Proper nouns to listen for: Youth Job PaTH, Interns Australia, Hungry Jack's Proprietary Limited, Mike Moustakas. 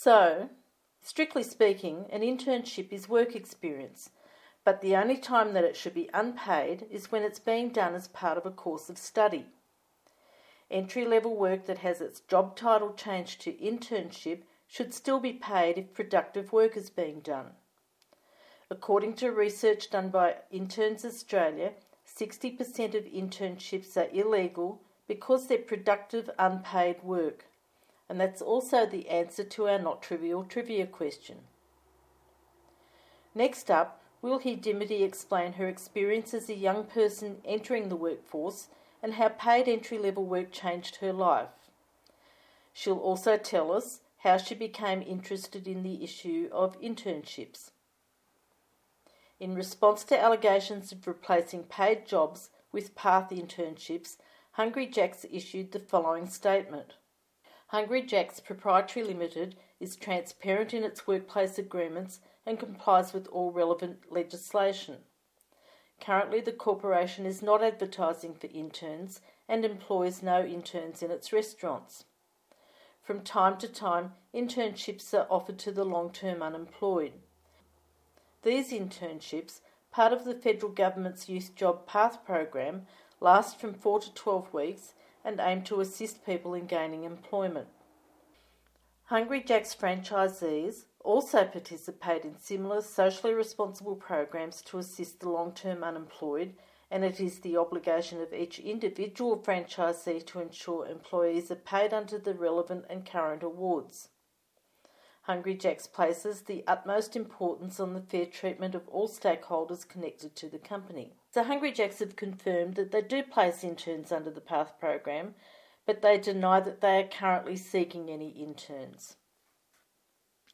So, strictly speaking, an internship is work experience, but the only time that it should be unpaid is when it's being done as part of a course of study. Entry-level work that has its job title changed to internship should still be paid if productive work is being done. According to research done by Interns Australia, 60% of internships are illegal because they're productive, unpaid work. And that's also the answer to our Not Trivial Trivia question. Next up, we'll hear Dimity explain her experience as a young person entering the workforce and how paid entry-level work changed her life. She'll also tell us how she became interested in the issue of internships. In response to allegations of replacing paid jobs with PaTH internships, Hungry Jack's issued the following statement. Hungry Jack's Proprietary Limited is transparent in its workplace agreements and complies with all relevant legislation. Currently, the corporation is not advertising for interns and employs no interns in its restaurants. From time to time, internships are offered to the long-term unemployed. These internships, part of the federal government's Youth Job PaTH program, last from 4 to 12 weeks and aim to assist people in gaining employment. Hungry Jack's franchisees also participate in similar socially responsible programs to assist the long-term unemployed, and it is the obligation of each individual franchisee to ensure employees are paid under the relevant and current awards. Hungry Jack's places the utmost importance on the fair treatment of all stakeholders connected to the company. So Hungry Jack's have confirmed that they do place interns under the PaTH program, but they deny that they are currently seeking any interns.